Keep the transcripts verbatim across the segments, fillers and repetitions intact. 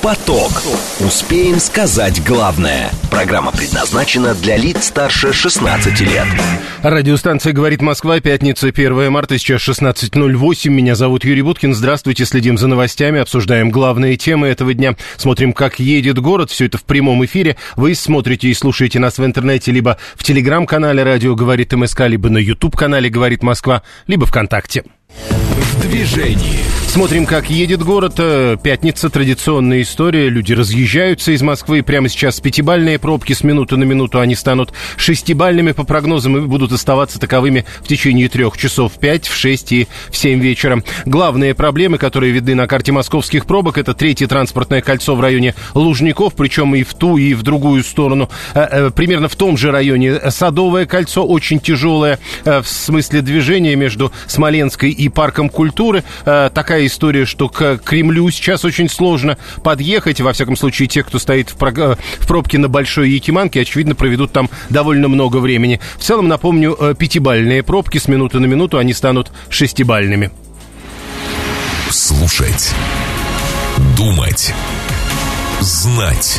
Поток. Успеем сказать главное. Программа предназначена для лиц старше шестнадцати лет. Радиостанция «Говорит Москва», пятница, первое марта, сейчас шестнадцать ноль восемь. Меня зовут Юрий Буткин. Здравствуйте. Следим за новостями, обсуждаем главные темы этого дня. Смотрим, как едет город. Все это в прямом эфире. Вы смотрите и слушаете нас в интернете либо в Телеграм-канале «Радио Говорит МСК», либо на YouTube-канале «Говорит Москва», либо ВКонтакте. В движении. Смотрим, как едет город. Пятница, традиционная история. Люди разъезжаются из Москвы. Прямо сейчас пятибалльные пробки. С минуты на минуту они станут шестибалльными по прогнозам и будут оставаться таковыми в течение трех часов, в пять, в шесть и в семь вечера. Главные проблемы, которые видны на карте московских пробок, это третье транспортное кольцо в районе Лужников, причем и в ту, и в другую сторону. Примерно в том же районе Садовое кольцо, очень тяжелое в смысле движения между Смоленской и Парком культуры. Такая история, что к Кремлю сейчас очень сложно подъехать. Во всяком случае, те, кто стоит в пробке на Большой Якиманке, очевидно, проведут там довольно много времени. В целом, напомню, пятибалльные пробки. С минуты на минуту они станут шестибалльными. Слушать. Думать. Знать.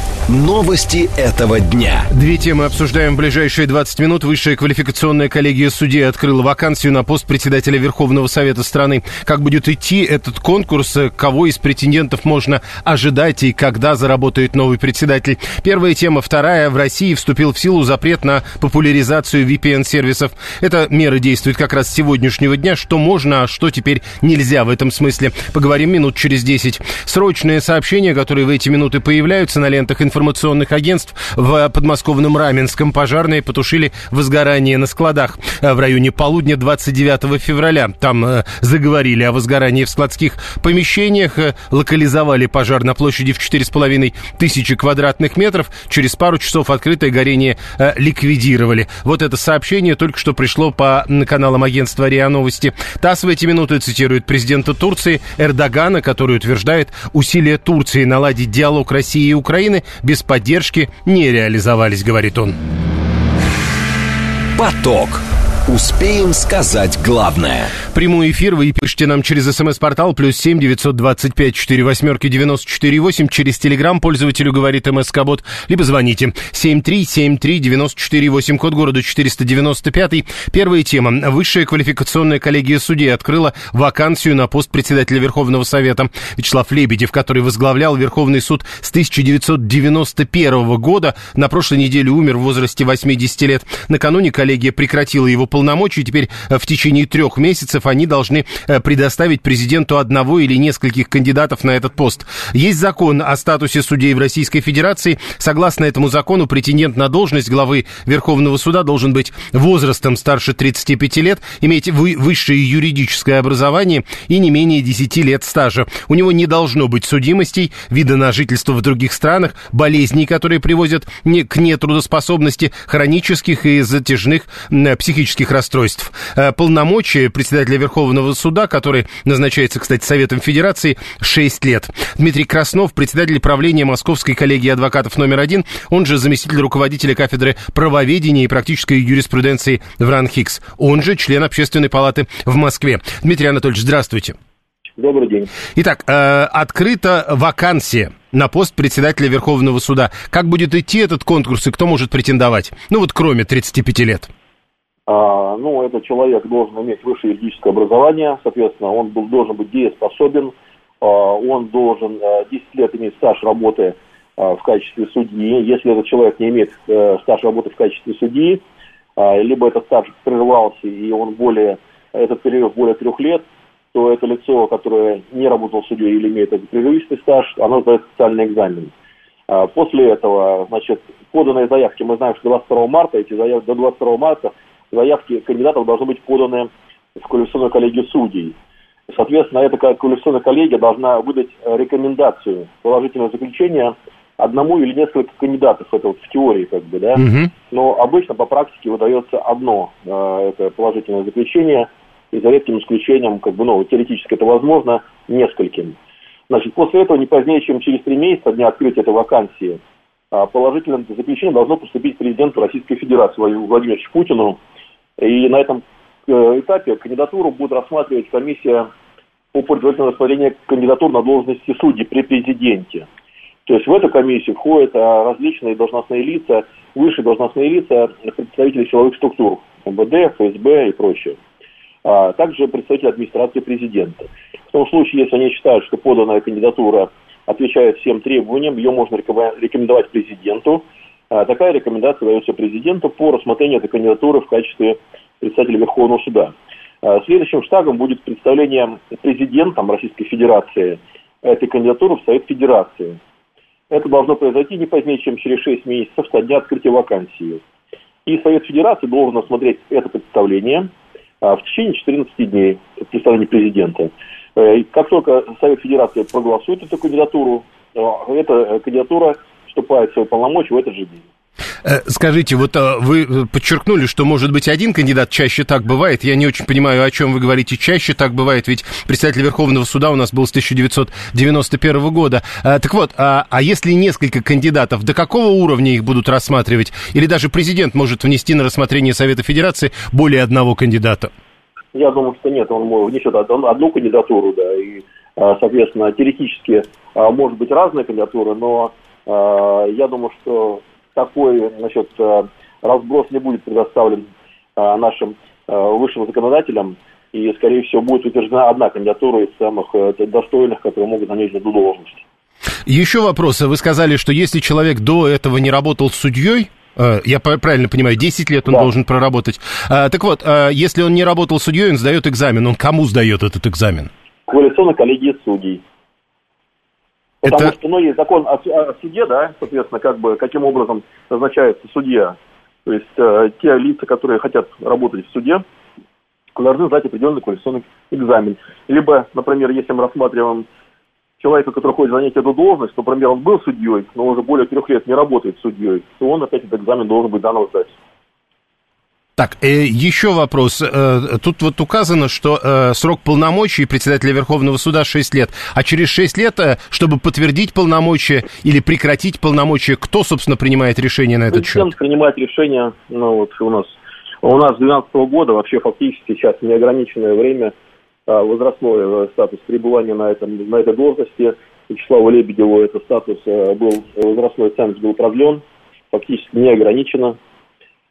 Новости этого дня. Две темы обсуждаем в ближайшие двадцать минут. Высшая квалификационная коллегия судей открыла вакансию на пост председателя Верховного Совета страны. Как будет идти этот конкурс, кого из претендентов можно ожидать и когда заработает новый председатель? Первая тема. Вторая. В России вступил в силу запрет на популяризацию ви пи эн-сервисов. Эта мера действует как раз с сегодняшнего дня. Что можно, а что теперь нельзя в этом смысле? Поговорим минут через десять. Срочные сообщения, которые в эти минуты появляются на лентах информации, информационных агентств. В подмосковном Раменском пожарные потушили возгорание на складах в районе полудня двадцать девятого февраля. Там заговорили о возгорании в складских помещениях, локализовали пожар на площади в четыре с половиной тысячи квадратных метров. Через пару часов открытое горение ликвидировали. Вот это сообщение только что пришло по каналам агентства РИА Новости. ТАСС в эти минуты цитирует президента Турции Эрдогана, который утверждает, усилия Турции наладить диалог России и Украины без поддержки не реализовались, говорит он. Поток. Успеем сказать главное. Прямой эфир вы пишите нам через смс-портал плюс семь девятьсот двадцать пять сорок восемь девяносто четыре восемь. Через телеграм пользователю говорит МСК-бот. Либо звоните семь три семь три девять четыре восемь. Код города четыреста девяносто пять. Первая тема. Высшая квалификационная коллегия судей открыла вакансию на пост председателя Верховного Совета. Вячеслав Лебедев, который возглавлял Верховный суд с тысяча девятьсот девяносто первого года, на прошлой неделе умер в возрасте восьмидесяти лет. Накануне коллегия прекратила его полномочий. Теперь в течение трех месяцев они должны предоставить президенту одного или нескольких кандидатов на этот пост. Есть закон о статусе судей в Российской Федерации. Согласно этому закону, претендент на должность главы Верховного Суда должен быть возрастом старше тридцати пяти лет, иметь высшее юридическое образование и не менее десяти лет стажа. У него не должно быть судимостей, вида на жительство в других странах, болезней, которые приводят к нетрудоспособности, хронических и затяжных психических расстройств. Полномочия председателя Верховного Суда, который назначается, кстати, Советом Федерации, шесть лет. Дмитрий Краснов, председатель правления Московской коллегии адвокатов номер один, он же заместитель руководителя кафедры правоведения и практической юриспруденции в РАНХиГС, он же член Общественной палаты в Москве. Дмитрий Анатольевич, здравствуйте. Добрый день. Итак, открыта вакансия на пост председателя Верховного Суда. Как будет идти этот конкурс и кто может претендовать? Ну вот кроме тридцати пяти лет. А, ну, этот человек должен иметь высшее юридическое образование, соответственно, он был, должен быть дееспособен, а, он должен а, десять лет иметь стаж работы а, в качестве судьи. Если этот человек не имеет а, стаж работы в качестве судьи, а, либо этот стаж прерывался, и он более, этот перерыв более трех лет, то это лицо, которое не работало судьей или имеет этот прерывистый стаж, оно сдает специальный экзамен. А, после этого, значит, поданные заявки, мы знаем, что двадцать второго марта, эти заявки до двадцать второго марта, заявки кандидатов должны быть поданы в квалификационную коллегию судей. Соответственно, эта квалификационная коллегия должна выдать рекомендацию, положительное заключение одному или нескольким кандидатов. Это вот в теории, как бы, да. Угу. Но обычно по практике выдается одно это положительное заключение, и за редким исключением, как бы, ну, теоретически это возможно, нескольким. Значит, после этого, не позднее, чем через три месяца дня открытия этой вакансии, положительное заключение должно поступить президенту Российской Федерации Владимиру Владимировичу Путину. И на этом этапе кандидатуру будет рассматривать комиссия по предварительному рассмотрению кандидатур на должности судей при президенте. То есть в эту комиссию входят различные должностные лица, высшие должностные лица, представители силовых структур, МВД, ФСБ и прочее. А также представители администрации президента. В том случае, если они считают, что поданная кандидатура отвечает всем требованиям, ее можно рекомендовать президенту. А такая рекомендация дается президенту по рассмотрению этой кандидатуры в качестве представителя Верховного Суда. А следующим шагом будет представление президентом Российской Федерации этой кандидатуры в Совет Федерации. Это должно произойти не позднее, чем через шесть месяцев со дня открытия вакансии. И Совет Федерации должен осмотреть это представление в течение четырнадцати дней представления президента. И как только Совет Федерации проголосует эту кандидатуру, эта кандидатура вступает в свои полномочия в этот же день. Скажите, вот вы подчеркнули, что может быть один кандидат, чаще так бывает. Я не очень понимаю, о чем вы говорите, чаще так бывает, ведь председатель Верховного Суда у нас был с тысяча девятьсот девяносто первого года. Так вот, а, а если несколько кандидатов, до какого уровня их будут рассматривать? Или даже президент может внести на рассмотрение Совета Федерации более одного кандидата? Я думаю, что нет, он внесет одну кандидатуру, да, и, соответственно, теоретически может быть разная кандидатура, но я думаю, что такой, значит, разброс не будет предоставлен нашим высшим законодателям, и, скорее всего, будет утверждена одна кандидатура из самых достойных, которые могут занять эту должность. Еще вопрос. Вы сказали, что если человек до этого не работал судьей, я правильно понимаю, десять лет он да. должен проработать. Так вот, если он не работал судьей, он сдает экзамен. Он кому сдает этот экзамен? Коалиционной коллегии судей. Потому это... что, ну, есть закон о, о суде, да, соответственно, как бы, каким образом назначается судья. То есть э, те лица, которые хотят работать в суде, должны сдать определенный квалификационный экзамен. Либо, например, если мы рассматриваем человека, который хочет занять эту должность, например, он был судьей, но уже более трех лет не работает судьей, то он опять этот экзамен должен быть заново сдать. Так, еще вопрос. Тут вот указано, что срок полномочий председателя Верховного Суда шесть лет. А через шесть лет, чтобы подтвердить полномочия или прекратить полномочия, кто, собственно, принимает решение на этот счет? Президент принимает решение, ну вот у нас, у нас с две тысячи двенадцатого года вообще фактически сейчас неограниченное время, возрастной статус пребывания на, этом, на этой должности. Вячеславу Лебедеву этот статус был, возрастной ценз был продлен, фактически неограниченно.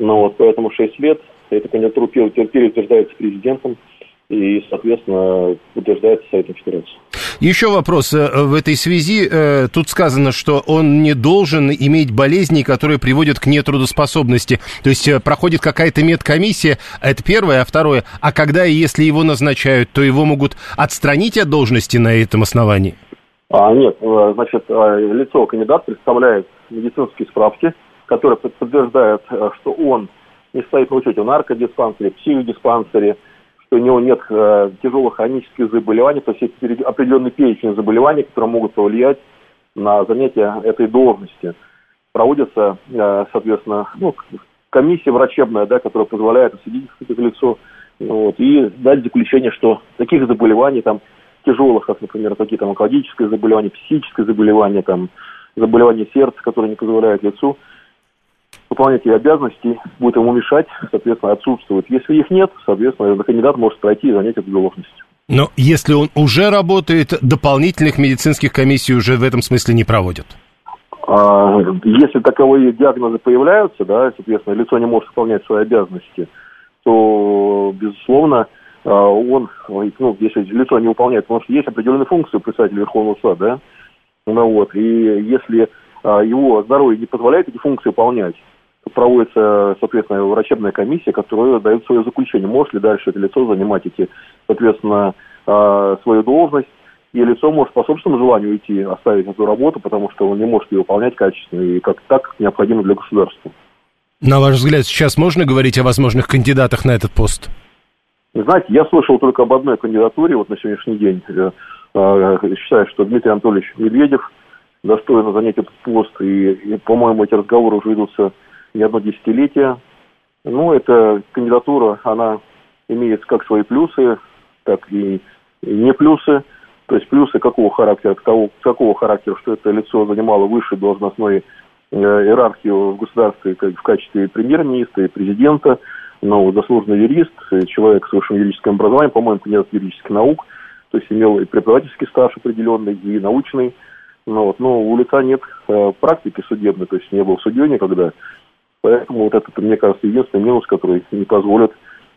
Ну вот, поэтому шесть лет, эта кандидатура переутверждается президентом и, соответственно, утверждается Советом Федерации. Еще вопрос в этой связи. Тут сказано, что он не должен иметь болезней, которые приводят к нетрудоспособности. То есть проходит какая-то медкомиссия, это первое, а второе, а когда и если его назначают, то его могут отстранить от должности на этом основании? А, нет, значит, лицо кандидат представляет медицинские справки, которые подтверждают, что он не стоит на учете в наркодиспансере, психодиспансере, что у него нет э, тяжелых хронических заболеваний, то есть есть определенный перечень заболеваний, которые могут повлиять на занятие этой должности. Проводится, э, соответственно, ну, комиссия врачебная, да, которая позволяет осудить это лицо, вот, и дать заключение, что таких заболеваний, там, тяжелых, как, например, такие там онкологические заболевания, психические заболевания, там, заболевания сердца, которые не позволяют лицу выполнять ее обязанности, будет ему мешать, соответственно, отсутствует. Если их нет, соответственно, кандидат может пройти и занять эту должность. Но если он уже работает, дополнительных медицинских комиссий уже в этом смысле не проводят? А, если таковые диагнозы появляются, да, соответственно, лицо не может выполнять свои обязанности, то, безусловно, он, ну, если лицо не выполняет, потому что есть определенные функции у представителя Верховного Суда, да, ну вот, и если его здоровье не позволяет эти функции выполнять, проводится, соответственно, врачебная комиссия, которая дает свое заключение, может ли дальше это лицо занимать эти, соответственно, свою должность, и лицо может по собственному желанию уйти, оставить эту работу, потому что он не может ее выполнять качественно и как так необходимо для государства. На ваш взгляд, сейчас можно говорить о возможных кандидатах на этот пост? Знаете, я слышал только об одной кандидатуре вот на сегодняшний день. Считаю, что Дмитрий Анатольевич Медведев достойно занять этот пост, и, и, по-моему, эти разговоры уже ведутся не одно десятилетие. Ну, эта кандидатура, она имеет как свои плюсы, так и не плюсы. То есть плюсы какого характера? Какого характера, что это лицо занимало высшую должностную иерархию в государстве как в качестве премьер-министра и президента, но заслуженный юрист, человек с высшим юридическим образованием, по-моему, кандидат юридических наук, то есть имел и преподавательский стаж определенный, и научный. Ну, вот. Но у лица нет э, практики судебной, то есть не был судьей никогда. Поэтому вот это, мне кажется, единственный минус, который не позволит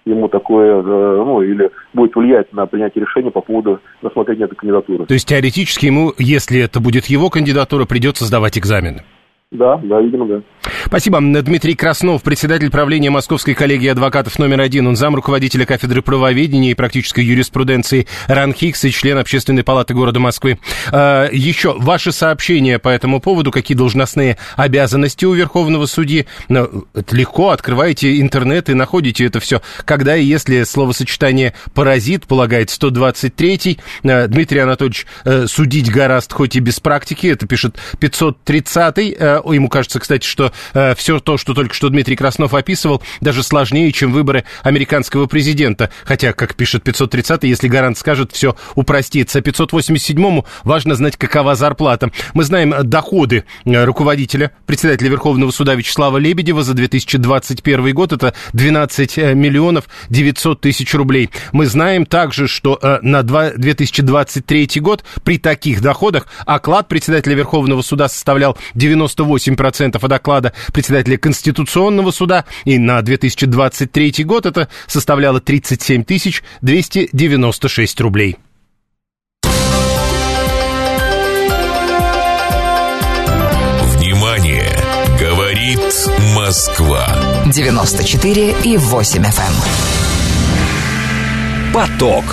ему такое, э, ну, или будет влиять на принятие решения по поводу рассмотрения этой кандидатуры. То есть теоретически ему, если это будет его кандидатура, придется сдавать экзамены? Да, да, видимо, да. Спасибо. Дмитрий Краснов, председатель правления Московской коллегии адвокатов номер один. Он зам руководителя кафедры правоведения и практической юриспруденции РАНХиГС и член Общественной палаты города Москвы. Еще ваши сообщения по этому поводу, какие должностные обязанности у Верховного судьи. Легко открываете интернет и находите это все. Когда и если словосочетание «паразит» полагает сто двадцать третий. Дмитрий Анатольевич, судить гораздо, хоть и без практики, это пишет пятьсот тридцатый. Ему кажется, кстати, что э, все то, что только что Дмитрий Краснов описывал, даже сложнее, чем выборы американского президента. Хотя, как пишет пятьсот тридцатый, если гарант скажет, все упростится. пятьсот восемьдесят седьмому важно знать, какова зарплата. Мы знаем доходы руководителя, председателя Верховного суда Вячеслава Лебедева за две тысячи двадцать первый год. Это двенадцать миллионов девятьсот тысяч рублей. Мы знаем также, что э, на две тысячи двадцать третий год при таких доходах оклад председателя Верховного суда составлял девяносто восемь процентов от оклада председателя Конституционного суда, и на две тысячи двадцать третий год это составляло тридцать семь тысяч двести девяносто шесть рублей. Внимание! Говорит Москва. девяносто четыре и восемь эф эм. Поток.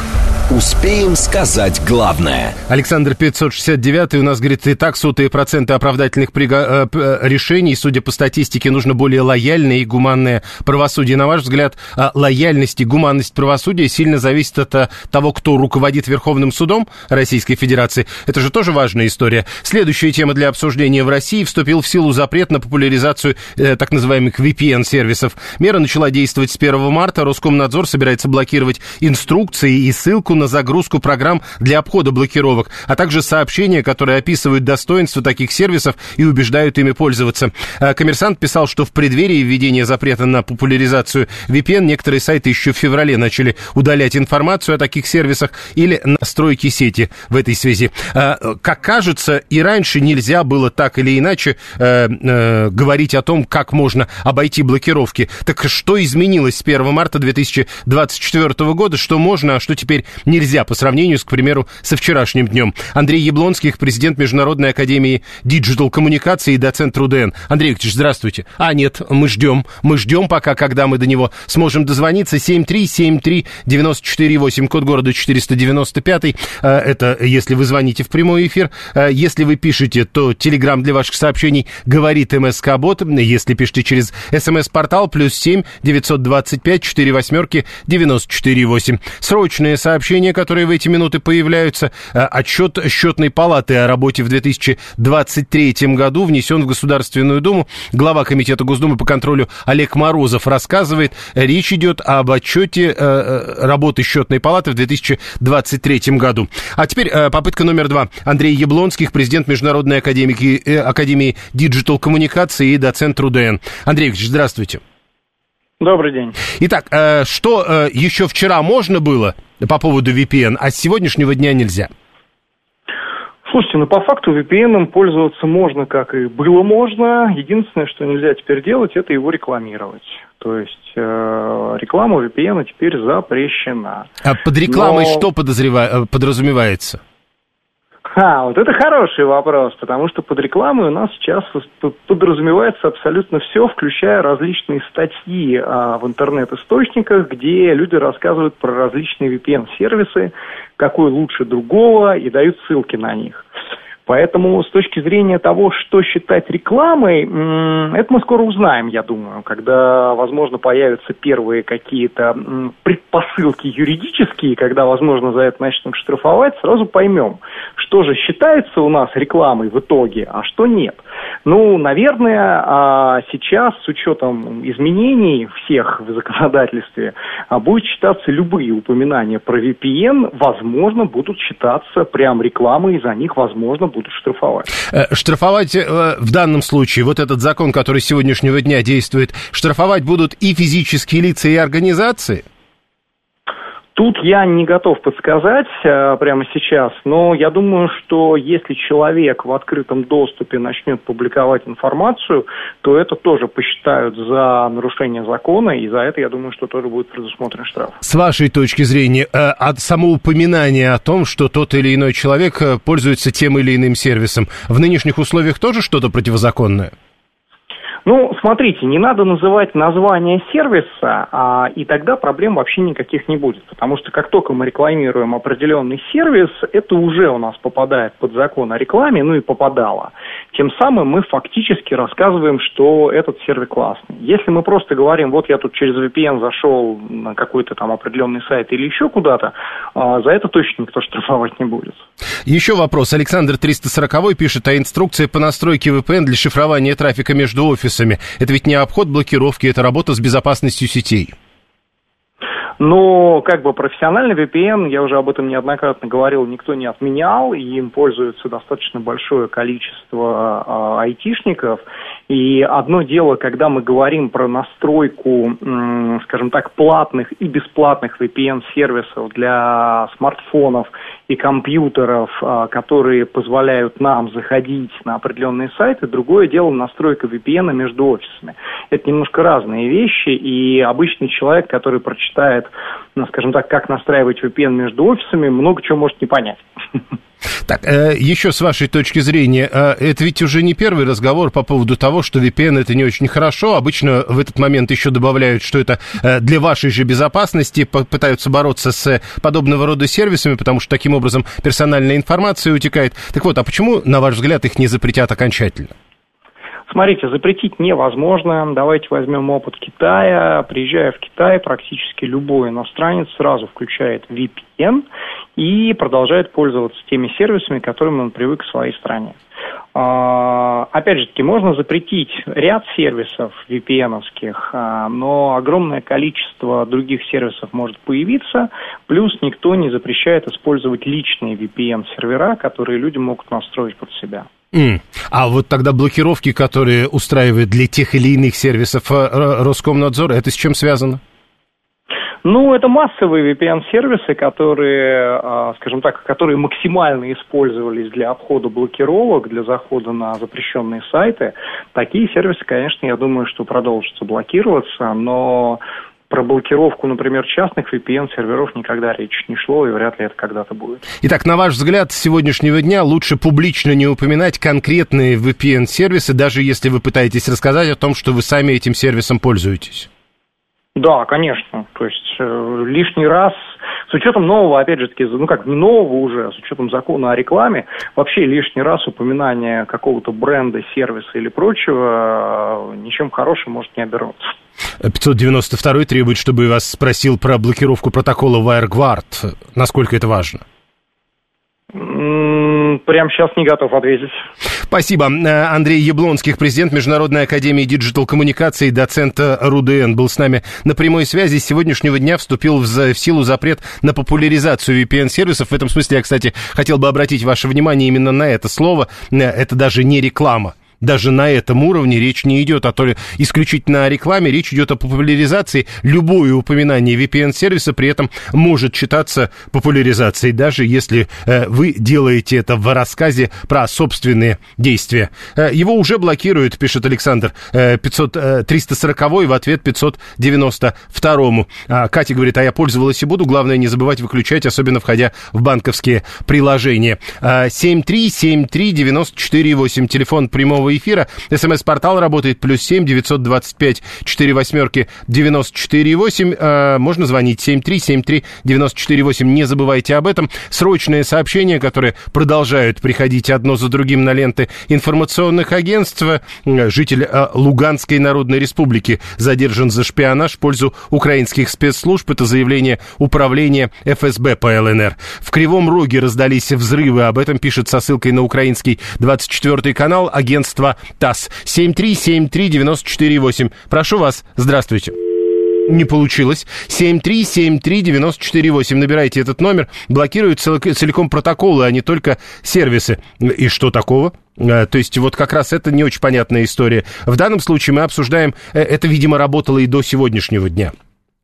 Успеем сказать главное. Александр пятьсот шестьдесят девятый у нас говорит, и так сотые проценты оправдательных приго... решений, судя по статистике, нужно более лояльное и гуманное правосудие. На ваш взгляд, лояльность и гуманность правосудия сильно зависит от того, кто руководит Верховным судом Российской Федерации. Это же тоже важная история. Следующая тема для обсуждения: в России вступил в силу запрет на популяризацию э, так называемых ви пи эн-сервисов. Мера начала действовать с первого марта. Роскомнадзор собирается блокировать инструкции и ссылку на на загрузку программ для обхода блокировок, а также сообщения, которые описывают достоинства таких сервисов и убеждают ими пользоваться. Коммерсант писал, что в преддверии введения запрета на популяризацию ви пи эн некоторые сайты еще в феврале начали удалять информацию о таких сервисах или настройки сети в этой связи. Как кажется, и раньше нельзя было так или иначе говорить о том, как можно обойти блокировки. Так что изменилось с первого марта две тысячи двадцать четвёртого года? Что можно, а что теперь нельзя по сравнению, с, к примеру, со вчерашним днем? Андрей Яблонских, президент Международной Академии Диджитал Коммуникации и доцент РУДН. Андрей Викторович, здравствуйте. А, нет, мы ждем. Мы ждем пока, когда мы до него сможем дозвониться. семь три семь три девять четыре восемь, код города четыреста девяносто пять. Это если вы звоните в прямой эфир. Если вы пишете, то Телеграм для ваших сообщений говорит МСК-бот. Если пишете через СМС-портал, плюс семь девятьсот двадцать пять сорок восемь девяносто четыре восемь. Срочные сообщения, которые в эти минуты появляются. Отчет Счетной палаты о работе в две тысячи двадцать третьем году внесен в Государственную Думу. Глава Комитета Госдумы по контролю Олег Морозов рассказывает, речь идет об отчете э, работы Счетной палаты в две тысячи двадцать третьем году. А теперь э, попытка номер два. Андрей Яблонских, президент Международной академии, э, Академии Диджитал Коммуникации и доцент РУДН. Андрей Викторович, здравствуйте. Добрый день. Итак, э, что э, еще вчера можно было по поводу ви пи эн, а с сегодняшнего дня нельзя? Слушайте, ну по факту ви пи эн пользоваться можно, как и было можно. Единственное, что нельзя теперь делать, это его рекламировать. То есть э, реклама ви пи эн теперь запрещена. А под рекламой Но... что подозрева... подразумевается? А, вот это хороший вопрос, потому что под рекламой у нас сейчас подразумевается абсолютно все, включая различные статьи а, в интернет-источниках, где люди рассказывают про различные ви пи эн-сервисы, какой лучше другого, и дают ссылки на них. Поэтому с точки зрения того, что считать рекламой, это мы скоро узнаем, я думаю, когда, возможно, появятся первые какие-то предпосылки юридические, когда, возможно, за это начнут штрафовать, сразу поймем, что что же считается у нас рекламой в итоге, а что нет. Ну, наверное, сейчас с учетом изменений всех в законодательстве будет считаться любые упоминания про ви пи эн, возможно, будут считаться прям рекламой, и за них, возможно, будут штрафовать. Штрафовать в данном случае, вот этот закон, который с сегодняшнего дня действует, штрафовать будут и физические лица, и организации? Тут я не готов подсказать а, прямо сейчас, но я думаю, что если человек в открытом доступе начнет публиковать информацию, то это тоже посчитают за нарушение закона, и за это, я думаю, что тоже будет предусмотрен штраф. С вашей точки зрения, от самоупоминания о том, что тот или иной человек пользуется тем или иным сервисом, в нынешних условиях тоже что-то противозаконное? Ну, смотрите, не надо называть название сервиса, а, и тогда проблем вообще никаких не будет. Потому что как только мы рекламируем определенный сервис, это уже у нас попадает под закон о рекламе, ну и попадало. Тем самым мы фактически рассказываем, что этот сервис классный. Если мы просто говорим, вот я тут через ви пи эн зашел на какой-то там определенный сайт или еще куда-то, а, за это точно никто штрафовать не будет. Еще вопрос. Александр триста сороковой пишет о инструкции по настройке ви пи эн для шифрования трафика между офисами. Это ведь не обход блокировки, это работа с безопасностью сетей. Но как бы профессиональный ви пи эн, я уже об этом неоднократно говорил, никто не отменял, и им пользуется достаточно большое количество э, айтишников. И одно дело, когда мы говорим про настройку, э, скажем так, платных и бесплатных ви пи эн-сервисов для смартфонов и компьютеров, э, которые позволяют нам заходить на определенные сайты, другое дело настройка ви пи эн между офисами. Это немножко разные вещи, и обычный человек, который прочитает, скажем так, как настраивать ви пи эн между офисами, много чего может не понять. Так, еще с вашей точки зрения, это ведь уже не первый разговор по поводу того, что ви пи эн это не очень хорошо. Обычно в этот момент еще добавляют, что это для вашей же безопасности, пытаются бороться с подобного рода сервисами, потому что таким образом персональная информация утекает. Так вот, а почему, на ваш взгляд, их не запретят окончательно? Смотрите, запретить невозможно. Давайте возьмем опыт Китая. Приезжая в Китай, практически любой иностранец сразу включает ви пи эн и продолжает пользоваться теми сервисами, к которым он привык в своей стране. Опять же таки, можно запретить ряд сервисов ви пи эн-овских, но огромное количество других сервисов может появиться, плюс никто не запрещает использовать личные ви пи эн-сервера, которые люди могут настроить под себя. Mm. А вот тогда блокировки, которые устраивают для тех или иных сервисов Роскомнадзор, это с чем связано? Ну, это массовые ви пи эн-сервисы, которые, скажем так, которые максимально использовались для обхода блокировок, для захода на запрещенные сайты. Такие сервисы, конечно, я думаю, что продолжатся блокироваться, но про блокировку, например, частных ви пи эн-серверов никогда речи не шло, и вряд ли это когда-то будет. Итак, на ваш взгляд, с сегодняшнего дня лучше публично не упоминать конкретные ви пи эн-сервисы, даже если вы пытаетесь рассказать о том, что вы сами этим сервисом пользуетесь? Да, конечно. То есть э, лишний раз, с учетом нового, опять же таки, ну как не нового уже, с учетом закона о рекламе, вообще лишний раз упоминание какого-то бренда, сервиса или прочего э, ничем хорошим может не обернуться. пятьсот девяносто второй требует, чтобы я вас спросил про блокировку протокола WireGuard. Насколько это важно? Прямо сейчас не готов ответить. Спасибо. Андрей Яблонских, президент Международной Академии Диджитал Коммуникации, доцент РУДН, был с нами на прямой связи. С сегодняшнего дня вступил в, в силу запрет на популяризацию ви пи эн-сервисов. В этом смысле я, кстати, хотел бы обратить ваше внимание именно на это слово. Это даже не реклама. Даже на этом уровне речь не идет, а то ли исключительно о рекламе, речь идет о популяризации. Любое упоминание ви пи эн-сервиса при этом может считаться популяризацией, даже если э, вы делаете это в рассказе про собственные действия. Э, его уже блокируют, пишет Александр, э, пятьсот, э, триста сорок в ответ пятьсот девяносто второму. А Катя говорит, а я пользовалась и буду, главное не забывать выключать, особенно входя в банковские приложения. Э, семь три семь три девяносто четыре восемь, телефон прямого прямого эфира. СМС-портал работает плюс семь девятьсот двадцать пять четыре восьмерки девяносто четыре восемь. Можно звонить семь три семь три девяносто четыре восемь. Не забывайте об этом. Срочные сообщения, которые продолжают приходить одно за другим на ленты информационных агентств. Житель Луганской Народной Республики задержан за шпионаж в пользу украинских спецслужб. Это заявление управления эф эс бэ по эл эн эр. В Кривом Роге раздались взрывы. Об этом пишет со ссылкой на украинский двадцать четвёртый канал агентство ТАСС. семь три семь три девять четыре восемь. Прошу вас, здравствуйте. Не получилось. семь три семь три девять четыре восемь. Набирайте этот номер. Блокируют целиком протоколы, а не только сервисы. И что такого? То есть вот как раз это не очень понятная история. В данном случае мы обсуждаем, это, видимо, работало и до сегодняшнего дня.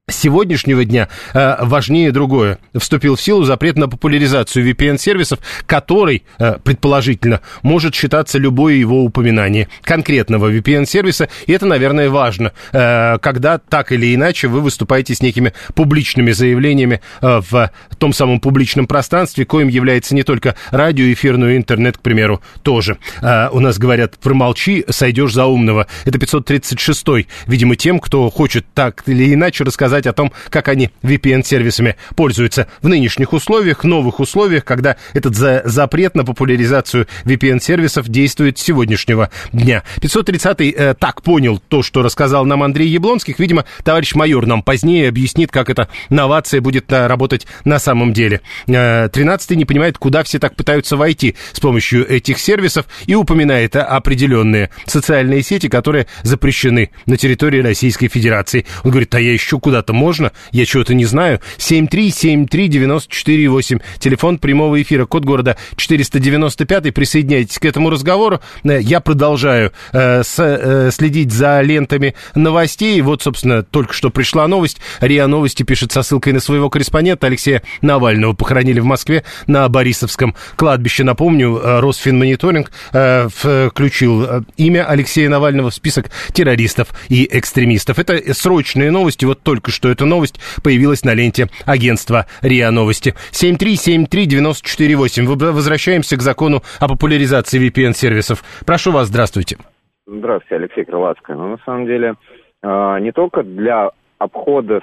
С сегодняшнего дня э, важнее другое. Вступил в силу запрет на популяризацию ви пи эн-сервисов, который, э, предположительно, может считаться любое его упоминание конкретного ви пи эн-сервиса. И это, наверное, важно, э, когда так или иначе вы выступаете с некими публичными заявлениями э, в том самом публичном пространстве, коим является не только радио, эфир, но и интернет, к примеру, тоже. Э, у нас говорят, промолчи, сойдешь за умного. Это пятьсот тридцать шестой, видимо, тем, кто хочет так или иначе рассказать о том, как они ви пи эн-сервисами пользуются в нынешних условиях, новых условиях, когда этот за- запрет на популяризацию ви пи эн-сервисов действует с сегодняшнего дня. пятьсот тридцатый э, так понял то, что рассказал нам Андрей Яблонских. Видимо, товарищ майор нам позднее объяснит, как эта новация будет а, работать на самом деле. Э, тринадцатый не понимает, куда все так пытаются войти с помощью этих сервисов и упоминает а, определенные социальные сети, которые запрещены на территории Российской Федерации. Он говорит, а я ищу куда-то можно? Я чего-то не знаю. семь три семь три девять четыре восемь. Телефон прямого эфира. Код города четыреста девяносто пять. Присоединяйтесь к этому разговору. Я продолжаю э, с, э, следить за лентами новостей. Вот, собственно, только что пришла новость. РИА Новости пишет со ссылкой на своего корреспондента Алексея Навального. Похоронили в Москве на Борисовском кладбище. Напомню, Росфинмониторинг э, включил имя Алексея Навального в список террористов и экстремистов. Это срочные новости. Вот только что что эта новость появилась на ленте агентства РИА Новости. семь три семь три девять четыре восемь. Возвращаемся к закону о популяризации ви пи эн-сервисов. Прошу вас, здравствуйте. Здравствуйте, Алексей Крылатский. Ну, на самом деле, не только для обхода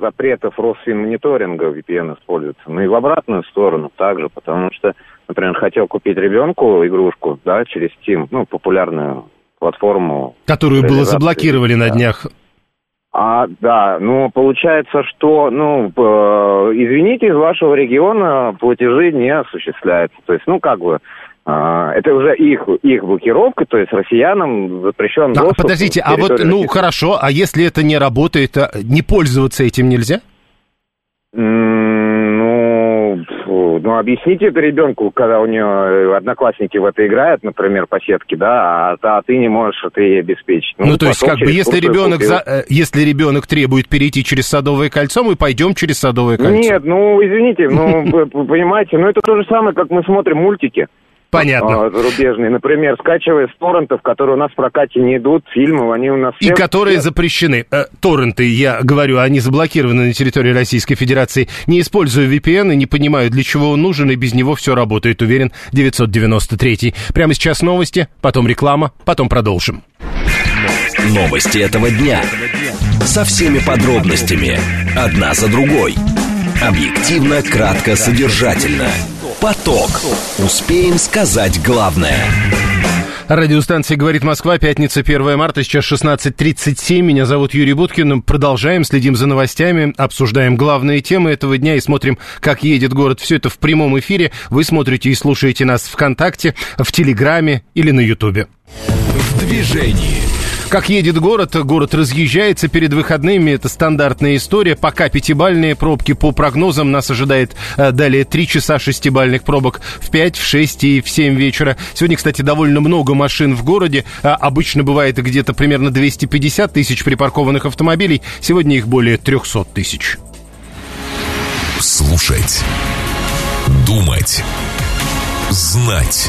запретов Росфинмониторинга ви пи эн используется, но и в обратную сторону также, потому что, например, хотел купить ребенку игрушку, да, через Steam, ну, популярную платформу. Которую было заблокировали на днях. А, да, ну, получается, что, ну, э, извините, из вашего региона платежи не осуществляются. То есть, ну, как бы, э, это уже их, их блокировка, то есть россиянам запрещен доступ. А, подождите, а вот, России. Ну, хорошо, а если это не работает, а не пользоваться этим нельзя? Mm, ну, фу, ну, объясните это ребенку, когда у него одноклассники в это играют, например, по сетке, да, а, а ты не можешь это ей обеспечить. Ну, ну то есть, как бы, если ребенок, за, если ребенок требует перейти через Садовое кольцо, мы пойдем через Садовое кольцо. Нет, ну, извините, ну, вы понимаете, ну, это то же самое, как мы смотрим мультики. Понятно. Зарубежные, например, скачивая с торрентов, которые у нас в прокате не идут, фильмы, они у нас... И которые запрещены. Торренты, я говорю, они заблокированы на территории Российской Федерации. Не использую ви пи эн и не понимаю, для чего он нужен, и без него все работает, уверен девятьсот девяносто третий. Прямо сейчас новости, потом реклама, потом продолжим. Новости этого дня. Со всеми подробностями. Одна за другой. Объективно, кратко, содержательно. Поток. Успеем сказать главное. Радиостанция «Говорит Москва», пятница, первое марта, сейчас шестнадцать тридцать семь. Меня зовут Юрий Буткин. Продолжаем, следим за новостями, обсуждаем главные темы этого дня и смотрим, как едет город. Все это в прямом эфире. Вы смотрите и слушаете нас в ВКонтакте, в Телеграме или на Ютубе. В движении. Как едет город, город разъезжается перед выходными, это стандартная история, пока пятибалльные пробки, по прогнозам нас ожидает а, далее три часа шестибалльных пробок в пять, в шесть и в семь вечера. Сегодня, кстати, довольно много машин в городе, а, обычно бывает где-то примерно двести пятьдесят тысяч припаркованных автомобилей, сегодня их более триста тысяч. Слушать, думать, знать.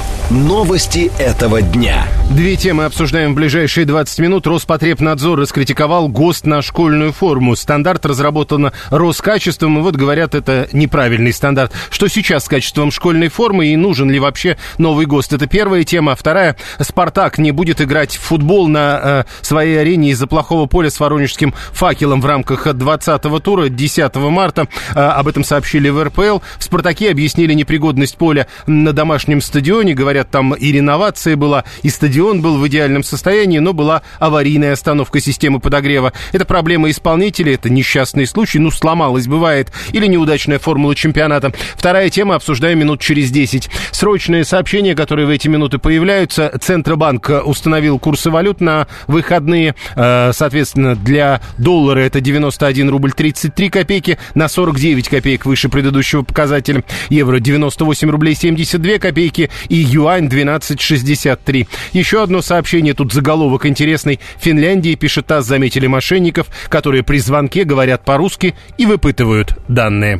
Новости этого дня. Две темы обсуждаем в ближайшие двадцать минут. Роспотребнадзор раскритиковал ГОСТ на школьную форму. Стандарт разработан Роскачеством, и вот говорят, это неправильный стандарт. Что сейчас с качеством школьной формы и нужен ли вообще новый ГОСТ? Это первая тема. Вторая. Спартак не будет играть в футбол на э, своей арене из-за плохого поля с Воронежским факелом в рамках двадцатого тура десятого марта. Э, об этом сообщили в эр пэ эл. В Спартаке объяснили непригодность поля на домашнем стадионе. Говорят, там и реновация была, и стадион. Он был в идеальном состоянии, но была аварийная остановка системы подогрева. Это проблема исполнителей, это несчастный случай, ну, сломалась, бывает, или неудачная формула чемпионата. Вторая тема, обсуждаем минут через десять. Срочные сообщения, которые в эти минуты появляются. Центробанк установил курсы валют на выходные. Соответственно, для доллара это девяносто один рубль тридцать три копейки, на сорок девять копеек выше предыдущего показателя. Евро девяносто восемь рублей семьдесят две копейки и юань двенадцать шестьдесят три. Еще Еще одно сообщение, тут заголовок интересный. В Финляндии, пишет ТАСС, заметили мошенников, которые при звонке говорят по-русски и выпытывают данные.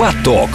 Поток.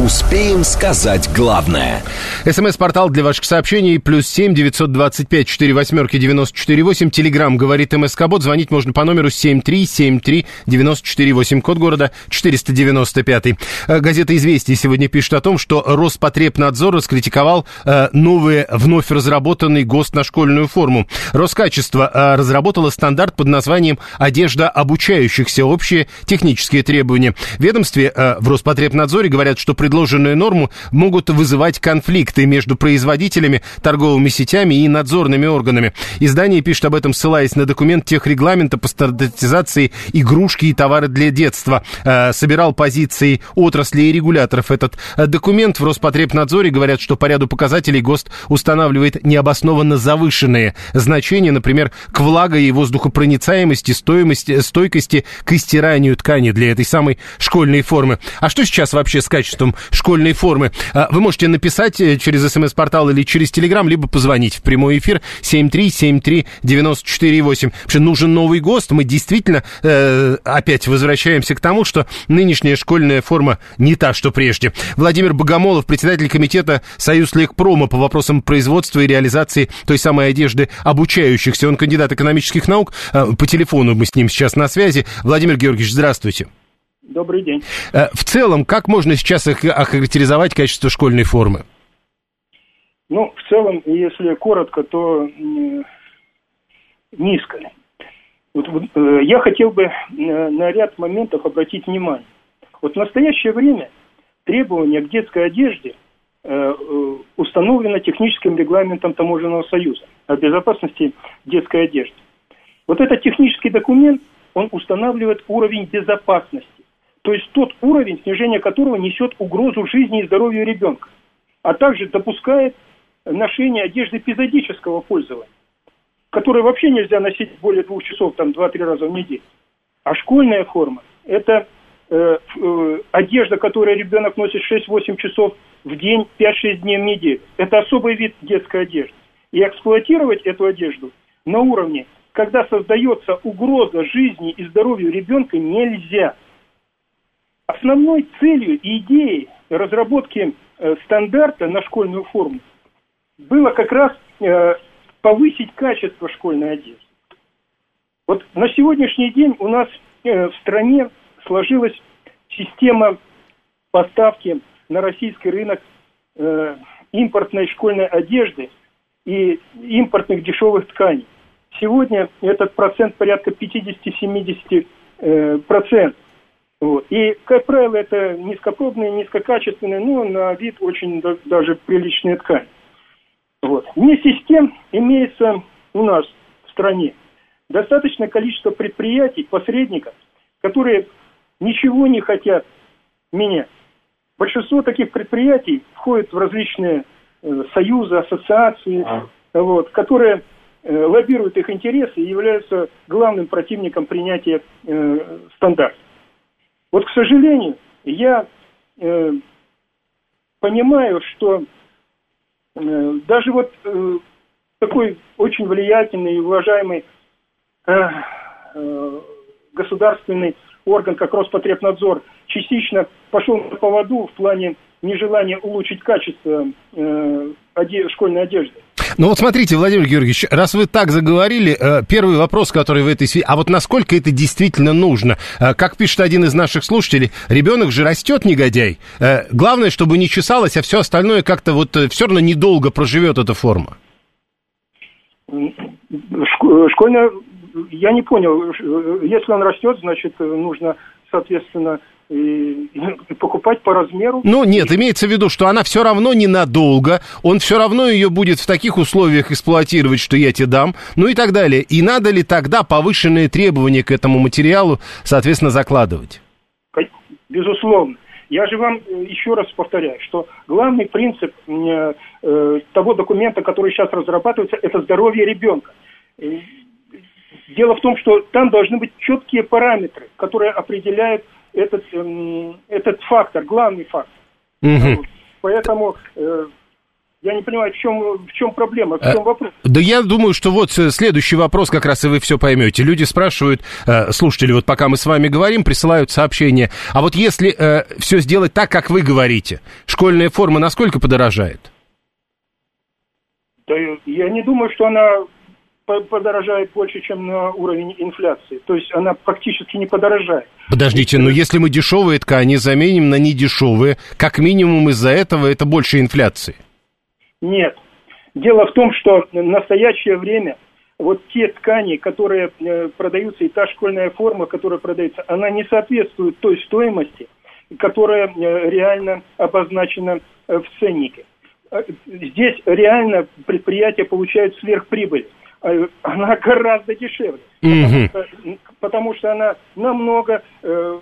Успеем сказать главное. СМС-портал для ваших сообщений. Плюс семь девятьсот двадцать пять четыре восьмерки девяносто четыре восемь. Телеграм говорит МСК-бот. Звонить можно по номеру семь три семь три девяносто четыре восемь. Код города четыреста девяносто пятый. Газета «Известия» сегодня пишет о том, что Роспотребнадзор раскритиковал новый, вновь разработанный ГОСТ на школьную форму. Роскачество разработало стандарт под названием «Одежда обучающихся. Общие технические требования». В ведомстве в Роспотребнадзоре говорят, что при предложенную норму могут вызывать конфликты между производителями, торговыми сетями и надзорными органами. Издание пишет об этом, ссылаясь на документ техрегламента по стандартизации игрушки и товары для детства. Собирал позиции отрасли и регуляторов этот документ. В Роспотребнадзоре говорят, что по ряду показателей ГОСТ устанавливает необоснованно завышенные значения, например, к влаго- и воздухопроницаемости, стоимости, стойкости к истиранию ткани для этой самой школьной формы. А что сейчас вообще с качеством школьной формы? Вы можете написать через СМС-портал или через Телеграм, либо позвонить в прямой эфир семь три семь три девять четыре восемь. Вообще нужен новый ГОСТ. Мы действительно э, опять возвращаемся к тому, что нынешняя школьная форма не та, что прежде. Владимир Богомолов, председатель комитета Союз Легпрома по вопросам производства и реализации той самой одежды обучающихся. Он кандидат экономических наук. По телефону мы с ним сейчас на связи. Владимир Георгиевич, здравствуйте. Добрый день. В целом, как можно сейчас охарактеризовать качество школьной формы? Ну, в целом, если коротко, то низко. Вот, я хотел бы на ряд моментов обратить внимание. Вот в настоящее время требования к детской одежде установлено техническим регламентом Таможенного союза о безопасности детской одежды. Вот этот технический документ, он устанавливает уровень безопасности. То есть тот уровень, снижение которого несет угрозу жизни и здоровью ребенка, а также допускает ношение одежды эпизодического пользования, которую вообще нельзя носить более двух часов, там, два-три раза в неделю. А школьная форма – это э, э, одежда, которую ребенок носит шесть-восемь часов в день, пять-шесть дней в неделю. Это особый вид детской одежды. И эксплуатировать эту одежду на уровне, когда создается угроза жизни и здоровью ребенка, нельзя. Основной целью и идеей разработки э, стандарта на школьную форму было как раз э, повысить качество школьной одежды. Вот на сегодняшний день у нас э, в стране сложилась система поставки на российский рынок э, импортной школьной одежды и импортных дешевых тканей. Сегодня этот процент порядка пятьдесят-семьдесят процентов. Э, процентов. Вот. И, как правило, это низкопробные, низкокачественные, но на вид очень даже приличные ткани. Вот. Вместе с тем имеется у нас в стране достаточное количество предприятий, посредников, которые ничего не хотят менять. Большинство таких предприятий входит в различные э, союзы, ассоциации, а. вот, которые э, лоббируют их интересы и являются главным противником принятия э, стандартов. Вот, к сожалению, я э, понимаю, что э, даже вот э, такой очень влиятельный и уважаемый э, э, государственный орган, как Роспотребнадзор, частично пошел на поводу в плане нежелание улучшить качество э, оде- школьной одежды. Ну вот смотрите, Владимир Георгиевич, раз вы так заговорили, первый вопрос, который в этой связи, а вот насколько это действительно нужно? Как пишет один из наших слушателей, ребенок же растет, негодяй. Главное, чтобы не чесалось, а все остальное как-то вот все равно недолго проживет эта форма. Школьная, я не понял, если он растет, значит, нужно, соответственно... И, и покупать по размеру. Ну нет, имеется в виду, что она все равно ненадолго, он все равно ее будет в таких условиях эксплуатировать, что я тебе дам, ну и так далее. И надо ли тогда повышенные требования к этому материалу, соответственно, закладывать? Безусловно. Я же вам еще раз повторяю, что главный принцип того документа, который сейчас разрабатывается, это здоровье ребенка. Дело в том, что там должны быть четкие параметры, которые определяют Этот, этот фактор, главный фактор. Угу. Поэтому э, я не понимаю, в чем, в чем проблема, в чем а, вопрос. Да я думаю, что вот следующий вопрос, как раз и вы все поймете. Люди спрашивают, э, слушатели, вот пока мы с вами говорим, присылают сообщения. А вот если э, все сделать так, как вы говорите, школьная форма насколько подорожает? Да я не думаю, что она... подорожает больше, чем на уровень инфляции. То есть она практически не подорожает. Подождите, но если мы дешевые ткани заменим на недешевые, как минимум из-за этого это больше инфляции? Нет. Дело в том, что в настоящее время вот те ткани, которые продаются, и та школьная форма, которая продается, она не соответствует той стоимости, которая реально обозначена в ценнике. Здесь реально предприятия получают сверхприбыль. Она гораздо дешевле, mm-hmm. потому, что, потому что она намного, э,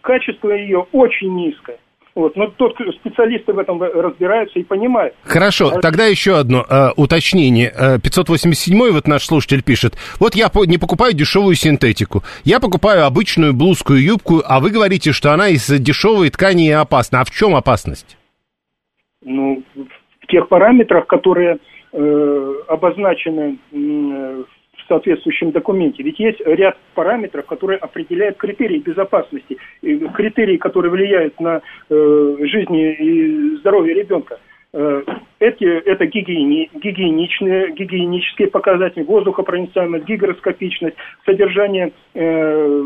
качество ее очень низкое. Вот. Но тот, специалисты в этом разбираются и понимают. Хорошо, тогда еще одно э, уточнение. пятьсот восемьдесят седьмой, вот наш слушатель пишет. Вот я не покупаю дешевую синтетику. Я покупаю обычную блузку и юбку, а вы говорите, что она из дешевой ткани и опасна. А в чем опасность? Ну, в тех параметрах, которые... обозначены в соответствующем документе. Ведь есть ряд параметров, которые определяют критерии безопасности, критерии, которые влияют на жизнь и здоровье ребенка. Эти, это гигиени, гигиеничные, гигиенические показатели, воздухопроницаемость, гигроскопичность, содержание э,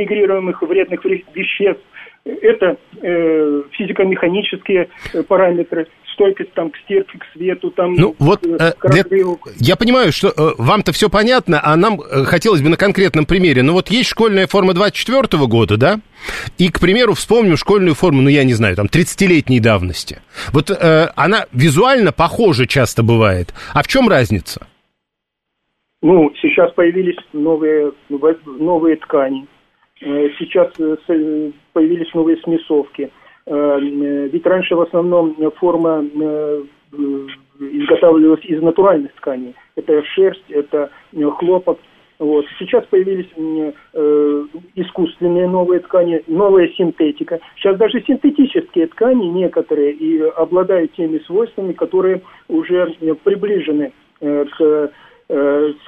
мигрируемых вредных веществ, это э, физико-механические параметры, стойкость там, к стирке, к свету, там... Ну, вот, э, для... я понимаю, что э, вам-то все понятно, а нам э, хотелось бы на конкретном примере. Но вот есть школьная форма двадцать четвёртого года, да? И, к примеру, вспомним школьную форму, ну, я не знаю, там, тридцатилетней давности. Вот э, она визуально похожа часто бывает. А в чем разница? Ну, сейчас появились новые, новые ткани. Сейчас появились новые смесовки. Ведь раньше в основном форма изготавливалась из натуральных тканей. Это шерсть, это хлопок. Вот. Сейчас появились искусственные новые ткани, новая синтетика. Сейчас даже синтетические ткани некоторые и обладают теми свойствами, которые уже приближены к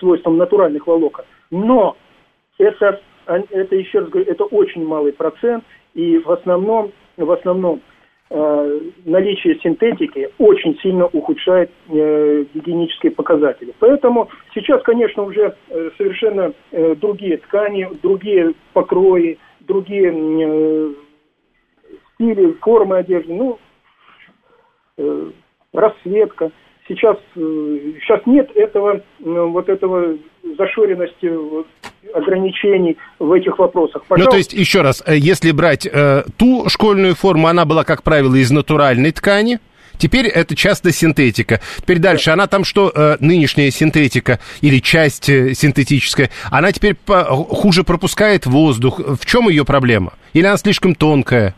свойствам натуральных волокон. Но это... Это, еще раз говорю, это очень малый процент, и в основном, в основном э, наличие синтетики очень сильно ухудшает э, гигиенические показатели. Поэтому сейчас, конечно, уже э, совершенно э, другие ткани, другие покрои, другие э, стили, формы одежды, ну, э, расцветка. Сейчас, сейчас нет этого, вот этого зашоренности, ограничений в этих вопросах. Пожалуйста. Ну, то есть, еще раз, если брать э, ту школьную форму, она была, как правило, из натуральной ткани, теперь это часто синтетика. Теперь дальше, да. Она там что, э, нынешняя синтетика или часть синтетическая, она теперь по- хуже пропускает воздух. В чем ее проблема? Или она слишком тонкая?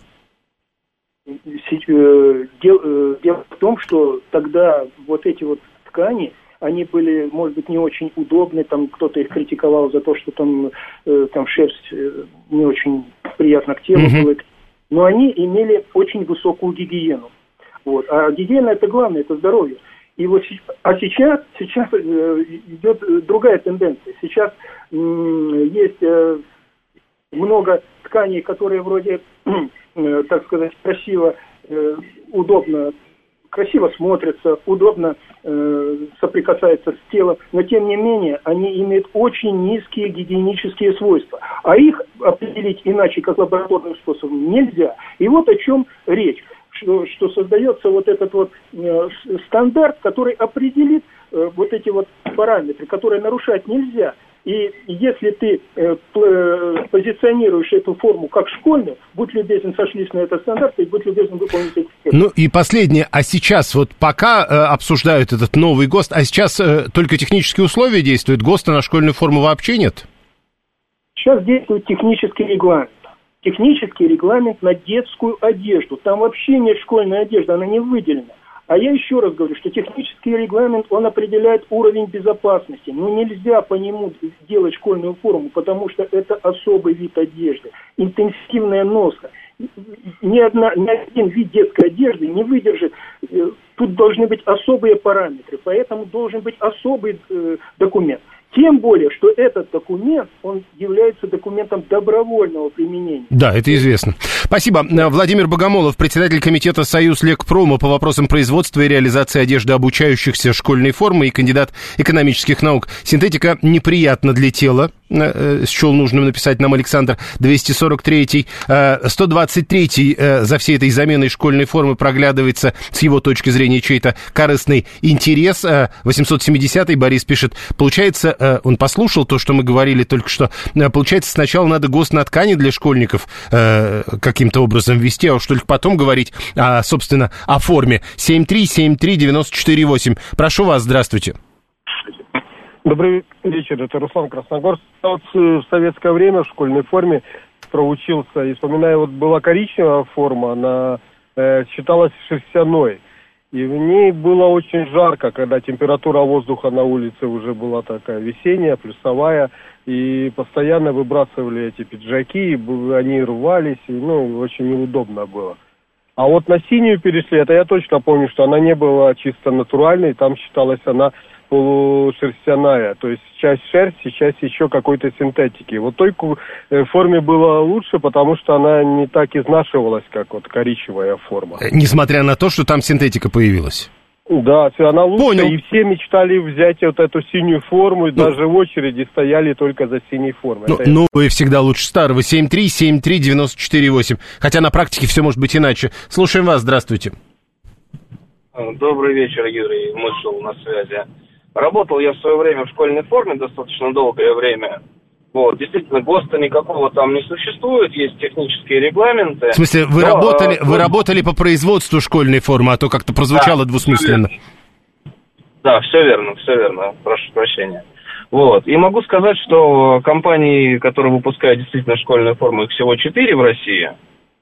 Дело в том, что тогда вот эти вот ткани, они были, может быть, не очень удобны, там кто-то их критиковал за то, что там, там шерсть не очень приятна к телу, угу. Но они имели очень высокую гигиену. Вот. А гигиена – это главное, это здоровье. И вот, а сейчас, сейчас идет другая тенденция. Сейчас есть много тканей, которые вроде... так сказать, красиво э, удобно, красиво смотрятся, удобно э, соприкасаются с телом, но тем не менее они имеют очень низкие гигиенические свойства. А их определить иначе, как лабораторным способом, нельзя. И вот о чем речь, что, что создается вот этот вот э, стандарт, который определит э, вот эти вот параметры, которые нарушать нельзя. И если ты э, позиционируешь эту форму как школьную, будь любезен, сошлись на этот стандарт и будь любезен выполнить эти степени. Ну и последнее, а сейчас вот пока э, обсуждают этот новый ГОСТ, а сейчас э, только технические условия действуют, ГОСТа на школьную форму вообще нет? Сейчас действует технический регламент. Технический регламент на детскую одежду. Там вообще нет школьной одежды, она не выделена. А я еще раз говорю, что технический регламент, он определяет уровень безопасности. Но нельзя по нему делать школьную форму, потому что это особый вид одежды, интенсивная носка. Ни, одна, ни один вид детской одежды не выдержит. Тут должны быть особые параметры, поэтому должен быть особый э, документ. Тем более, что этот документ, он является документом добровольного применения. Да, это известно. Спасибо. Владимир Богомолов, председатель комитета «Союз Легпрома» по вопросам производства и реализации одежды обучающихся школьной формы и кандидат экономических наук. Синтетика неприятна для тела. Счел нужным написать нам Александр. двести сорок третий. сто двадцать третий за всей этой заменой школьной формы проглядывается, с его точки зрения, чей-то корыстный интерес. восемьсот семидесятый Борис пишет. Получается, он послушал то, что мы говорили только что. Получается, сначала надо ГОСТ на ткани для школьников каким-то образом ввести, а уж только потом говорить, собственно, о форме. семь три семь три девять четыре восемь. Прошу вас, здравствуйте. Добрый вечер, это Руслан Красногорск. В советское время в школьной форме проучился. И вспоминаю, вот была коричневая форма, она э, считалась шерстяной. И в ней было очень жарко, когда температура воздуха на улице уже была такая весенняя, плюсовая. И постоянно выбрасывали эти пиджаки, и они рвались, и, ну, очень неудобно было. А вот на синюю перешли, это я точно помню, что она не была чисто натуральной, там считалась она полушерстяная, то есть часть шерсти, часть еще какой-то синтетики. Вот той форме было лучше, потому что она не так изнашивалась, как вот коричневая форма. Несмотря на то, что там синтетика появилась. Да, она лучше. Понял. И все мечтали взять вот эту синюю форму, и ну, даже в очереди стояли только за синей формой. Ну, это... Новое всегда лучше старого. семь три семь три девять четыре восемь. Хотя на практике все может быть иначе. Слушаем вас, здравствуйте. Добрый вечер, Юрий Мышел на связи. Работал я в свое время в школьной форме достаточно долгое время. Вот, действительно, ГОСТа никакого там не существует, есть технические регламенты. В смысле, вы, но, работали, а, вы работали по производству школьной формы, а то как-то прозвучало, да, двусмысленно. Да, все верно, все верно, прошу прощения. Вот, и могу сказать, что компании, которые выпускают действительно школьную форму, их всего четыре в России.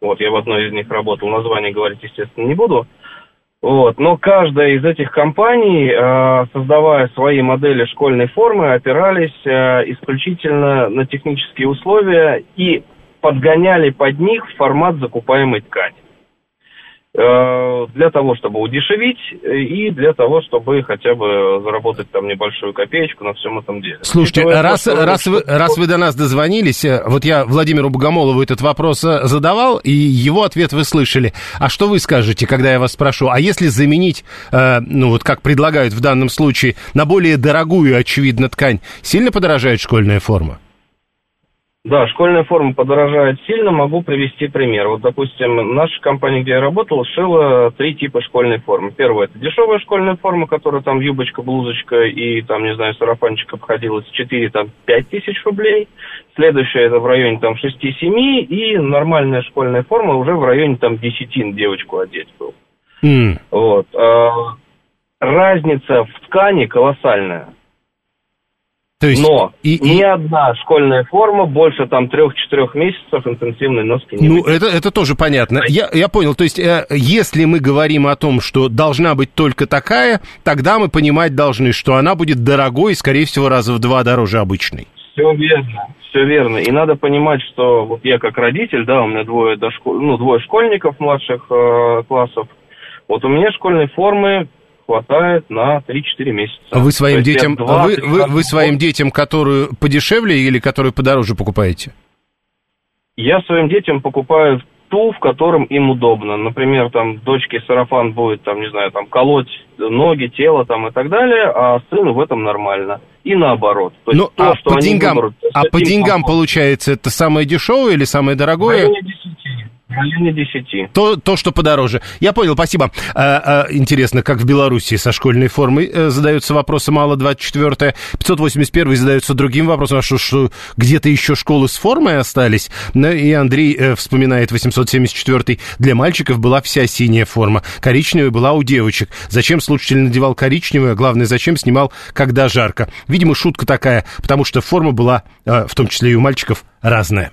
Вот, я в одной из них работал, название говорить, естественно, не буду. Вот. Но каждая из этих компаний, создавая свои модели школьной формы, опирались исключительно на технические условия и подгоняли под них формат закупаемой ткани. Для того, чтобы удешевить и для того, чтобы хотя бы заработать там небольшую копеечку на всем этом деле. Слушайте, это раз, это, раз, что... вы, раз вы до нас дозвонились, вот я Владимиру Богомолову этот вопрос задавал, и его ответ вы слышали. А что вы скажете, когда я вас спрошу, а если заменить, э, ну вот как предлагают в данном случае, на более дорогую, очевидно, ткань, сильно подорожает школьная форма? Да, школьная форма подорожает сильно, могу привести пример. Вот, допустим, наша компания, где я работал, шила три типа школьной формы. Первая – это дешевая школьная форма, которая там юбочка, блузочка и, там, не знаю, сарафанчик обходилась четыре-пять тысяч рублей. Следующая – это в районе там шести-семи, и нормальная школьная форма уже в районе там десяти девочку одеть было. Mm. Вот. Разница в ткани колоссальная. То есть но и, ни и... одна школьная форма больше там трех-четырех месяцев интенсивной носки не будет. Ну, это, это тоже понятно. Я, я понял. То есть, э, если мы говорим о том, что должна быть только такая, тогда мы понимать должны, что она будет дорогой, скорее всего, раза в два дороже обычной. Все верно, все верно. И надо понимать, что вот я как родитель, да, у меня двое, дошко... ну, двое школьников младших э, классов, вот у меня школьной формы хватает на три-четыре месяца. А вы своим детям, два, вы, вы, вы своим детям, которую подешевле или которую подороже покупаете? Я своим детям покупаю ту, в котором им удобно. Например, там дочке сарафан будет, там, не знаю, там колоть ноги, тело там и так далее, а сыну в этом нормально. И наоборот. То есть ну, то, а что по они деньгам, выберут, а по деньгам, помогут. Получается, это самое дешевое или самое дорогое? десяти. То, то, что подороже. Я понял, спасибо. А, а, интересно, как в Беларуси со школьной формой задаются вопросы мало, двадцать четвёртое. пятьсот восемьдесят первый задаются другим вопросом, а что, что где-то еще школы с формой остались? Ну, и Андрей э, вспоминает восемьсот семьдесят четвёртый. Для мальчиков была вся синяя форма. Коричневая была у девочек. Зачем слушатель надевал коричневую? А главное, зачем снимал, когда жарко? Видимо, шутка такая, потому что форма была, э, в том числе и у мальчиков, разная.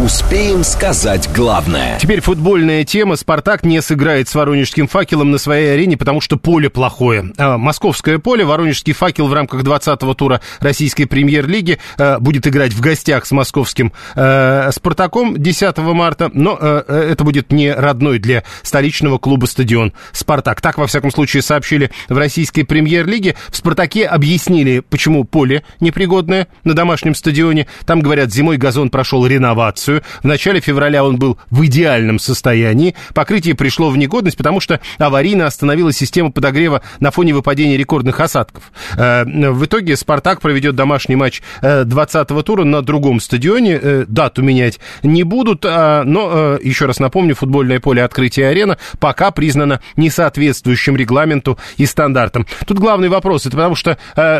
Успеем сказать главное. Теперь футбольная тема. «Спартак» не сыграет с воронежским «Факелом» на своей арене, потому что поле плохое. А, московское поле, воронежский «Факел» в рамках двадцатого тура российской премьер-лиги а, будет играть в гостях с московским а, «Спартаком» десятого марта, но а, это будет не родной для столичного клуба стадион «Спартак». Так, во всяком случае, сообщили в российской премьер-лиге. В «Спартаке» объяснили, почему поле непригодное на домашнем стадионе. Там, говорят, зимой газон прошел реновацию. В начале февраля он был в идеальном состоянии. Покрытие пришло в негодность, потому что аварийно остановилась система подогрева на фоне выпадения рекордных осадков. В итоге «Спартак» проведет домашний матч двадцатого тура на другом стадионе. Дату менять не будут, но, еще раз напомню, футбольное поле «Открытие арена» пока признано несоответствующим регламенту и стандартам. Тут главный вопрос, это потому что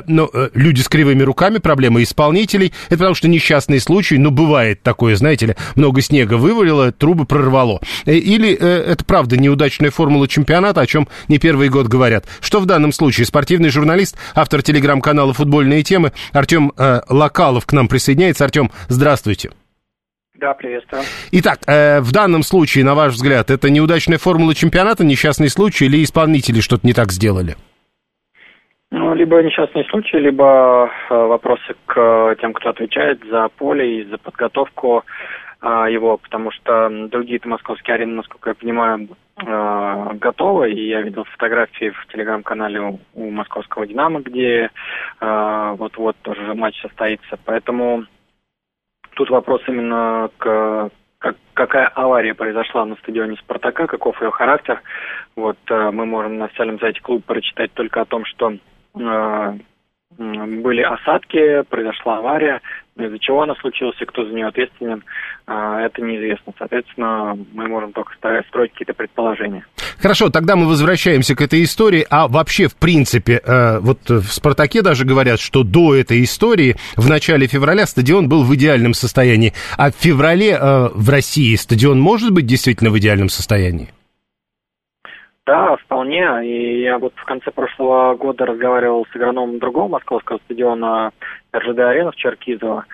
ну, люди с кривыми руками, проблема исполнителей, это потому что несчастный случай, но бывает такое, знаете, много снега вывалило, трубы прорвало. Или э, это правда неудачная формула чемпионата, о чем не первый год говорят. Что в данном случае? Спортивный журналист, автор телеграм-канала «Футбольные темы» Артем э, Локалов к нам присоединяется. Артем, здравствуйте. Да, приветствую. Итак, э, в данном случае, на ваш взгляд, это неудачная формула чемпионата, несчастный случай или исполнители что-то не так сделали? Ну, либо несчастный случай, либо э, вопросы к э, тем, кто отвечает за поле и за подготовку э, его, потому что другие-то московские арены, насколько я понимаю, э, готовы, и я видел фотографии в телеграм-канале у, у московского «Динамо», где э, вот-вот тоже матч состоится, поэтому тут вопрос именно к... Как, какая авария произошла на стадионе «Спартака», каков ее характер. Вот э, мы можем на официальном сайте клуба прочитать только о том, что э, были осадки, произошла авария, из-за чего она случилась и кто за нее ответственен, э, это неизвестно. Соответственно, мы можем только строить какие-то предположения. Хорошо, тогда мы возвращаемся к этой истории. А вообще, в принципе, э, вот в «Спартаке» даже говорят, что до этой истории в начале февраля стадион был в идеальном состоянии. А в феврале э, в России стадион может быть действительно в идеальном состоянии? Да, вполне. И я вот в конце прошлого года разговаривал с агрономом другого московского стадиона эр жэ дэ-арена в Черкизово.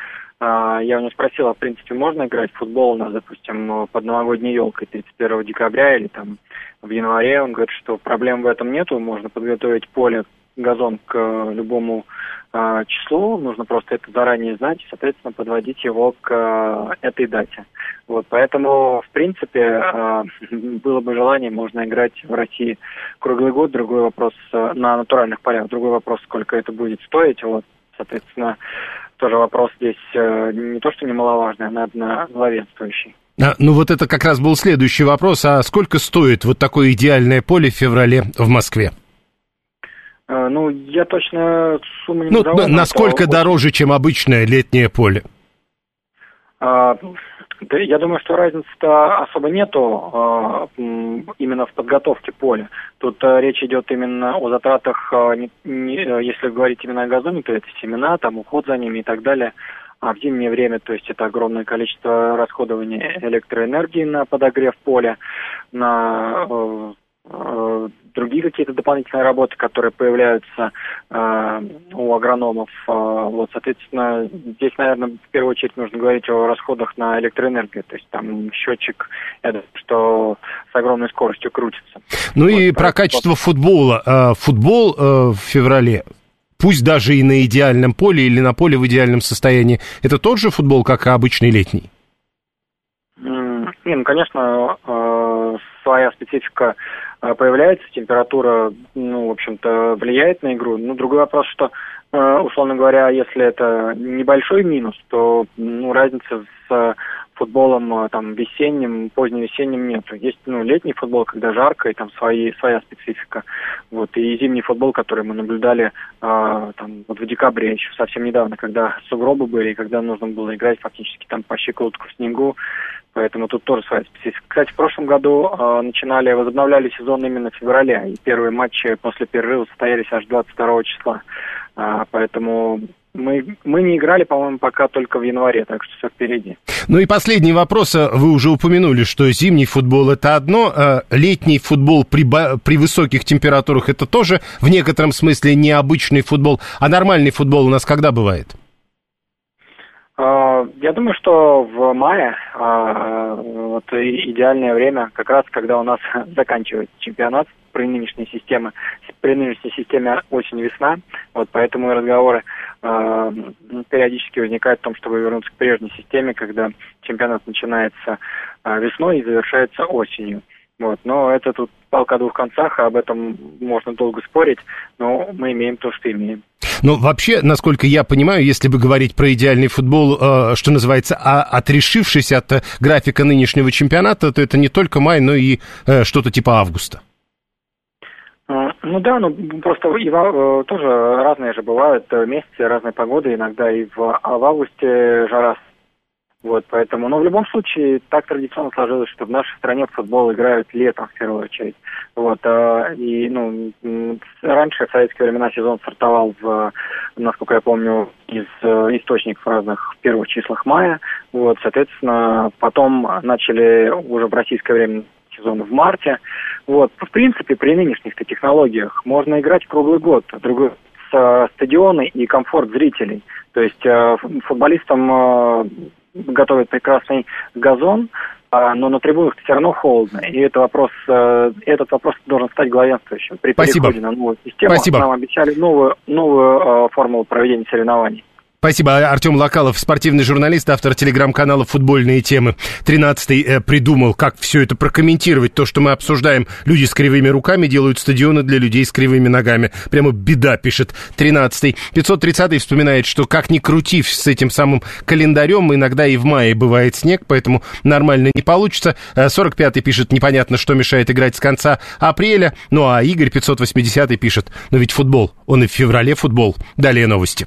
Я у него спросил, а в принципе можно играть в футбол, ну, допустим, под новогодней елкой тридцать первого декабря или там в январе. Он говорит, что проблем в этом нету, можно подготовить поле, газон к любому э, числу, нужно просто это заранее знать и, соответственно, подводить его к э, этой дате. Вот, поэтому, в принципе, э, было бы желание, можно играть в России круглый год. Другой вопрос э, на натуральных полях, другой вопрос, сколько это будет стоить. Вот, соответственно, тоже вопрос здесь э, не то, что немаловажный, а, наверное, главенствующий. А, ну вот это как раз был следующий вопрос. А сколько стоит вот такое идеальное поле в феврале в Москве? Э, ну, я точно сумму не ну, назову. Насколько дороже, чем обычное летнее поле? Э, да, я думаю, что разницы-то особо нету э, именно в подготовке поля. Тут э, речь идет именно о затратах, э, не, не, если говорить именно о газоне, то это семена, там уход за ними и так далее. А в зимнее время, то есть это огромное количество расходования электроэнергии на подогрев поля, на э, э, другие какие-то дополнительные работы, которые появляются э, у агрономов. Э, вот, соответственно, здесь, наверное, в первую очередь нужно говорить о расходах на электроэнергию. То есть там счетчик, это, что с огромной скоростью крутится. Ну вот, и про качество футбола. Футбол в феврале, пусть даже и на идеальном поле или на поле в идеальном состоянии, это тот же футбол, как и обычный летний? Не, ну, конечно, своя специфика появляется, температура, ну, в общем-то, влияет на игру. Ну, другой вопрос, что, условно говоря, если это небольшой минус, то, ну, разница с футболом там весенним, поздневесенним нет. Есть, ну, летний футбол, когда жарко, и там свои, своя специфика. Вот, и зимний футбол, который мы наблюдали э, там, вот в декабре, еще совсем недавно, когда сугробы были, и когда нужно было играть фактически там по щиколотку в снегу. Поэтому тут тоже своя специфика. Кстати, в прошлом году э, начинали, возобновляли сезон именно в феврале, и первые матчи после перерыва состоялись аж двадцать второго числа. Э, поэтому... Мы, мы не играли, по-моему, пока только в январе, так что все впереди. Ну и последний вопрос. Вы уже упомянули, что зимний футбол – это одно, а летний футбол при, при высоких температурах – это тоже в некотором смысле необычный футбол. А нормальный футбол у нас когда бывает? Я думаю, что в мае вот, идеальное время, как раз когда у нас заканчивается чемпионат при нынешней системе, при нынешней системе осень-весна, вот поэтому и разговоры э, периодически возникают о том, чтобы вернуться к прежней системе, когда чемпионат начинается весной и завершается осенью. Вот, но это тут палка о двух концах, об этом можно долго спорить, но мы имеем то, что имеем. Но вообще, насколько я понимаю, если бы говорить про идеальный футбол, э, что называется, а отрешившись от графика нынешнего чемпионата, то это не только май, но и э, что-то типа августа. Ну да, ну просто и, тоже разные же бывают месяцы, разные погоды, иногда и в, а в августе жара. Вот, поэтому, но в любом случае, так традиционно сложилось, что в нашей стране в футбол играют летом, в первую очередь. Вот, и, ну, раньше в советские времена сезон стартовал, в, насколько я помню, из источников разных в первых числах мая. Вот, соответственно, потом начали уже в российское время сезон в марте. Вот, в принципе, при нынешних-то технологиях можно играть круглый год, другой с стадионы и комфорт зрителей. То есть футболистам готовят прекрасный газон, но на трибунах все равно холодно. И это вопрос, этот вопрос должен стать главенствующим. При Спасибо. Переходе на новую систему Спасибо. Нам обещали новую, новую формулу проведения соревнований. Спасибо. Артем Локалов, спортивный журналист, автор телеграм-канала «Футбольные темы». тринадцатый придумал, как все это прокомментировать. То, что мы обсуждаем. Люди с кривыми руками делают стадионы для людей с кривыми ногами. Прямо беда, пишет тринадцатый. пятьсот тридцатый вспоминает, что как ни крути с этим самым календарем, иногда и в мае бывает снег, поэтому нормально не получится. сорок пятый пишет, непонятно, что мешает играть с конца апреля. Ну а Игорь пятьсот восьмидесятый пишет, но ведь футбол, он и в феврале футбол. Далее новости.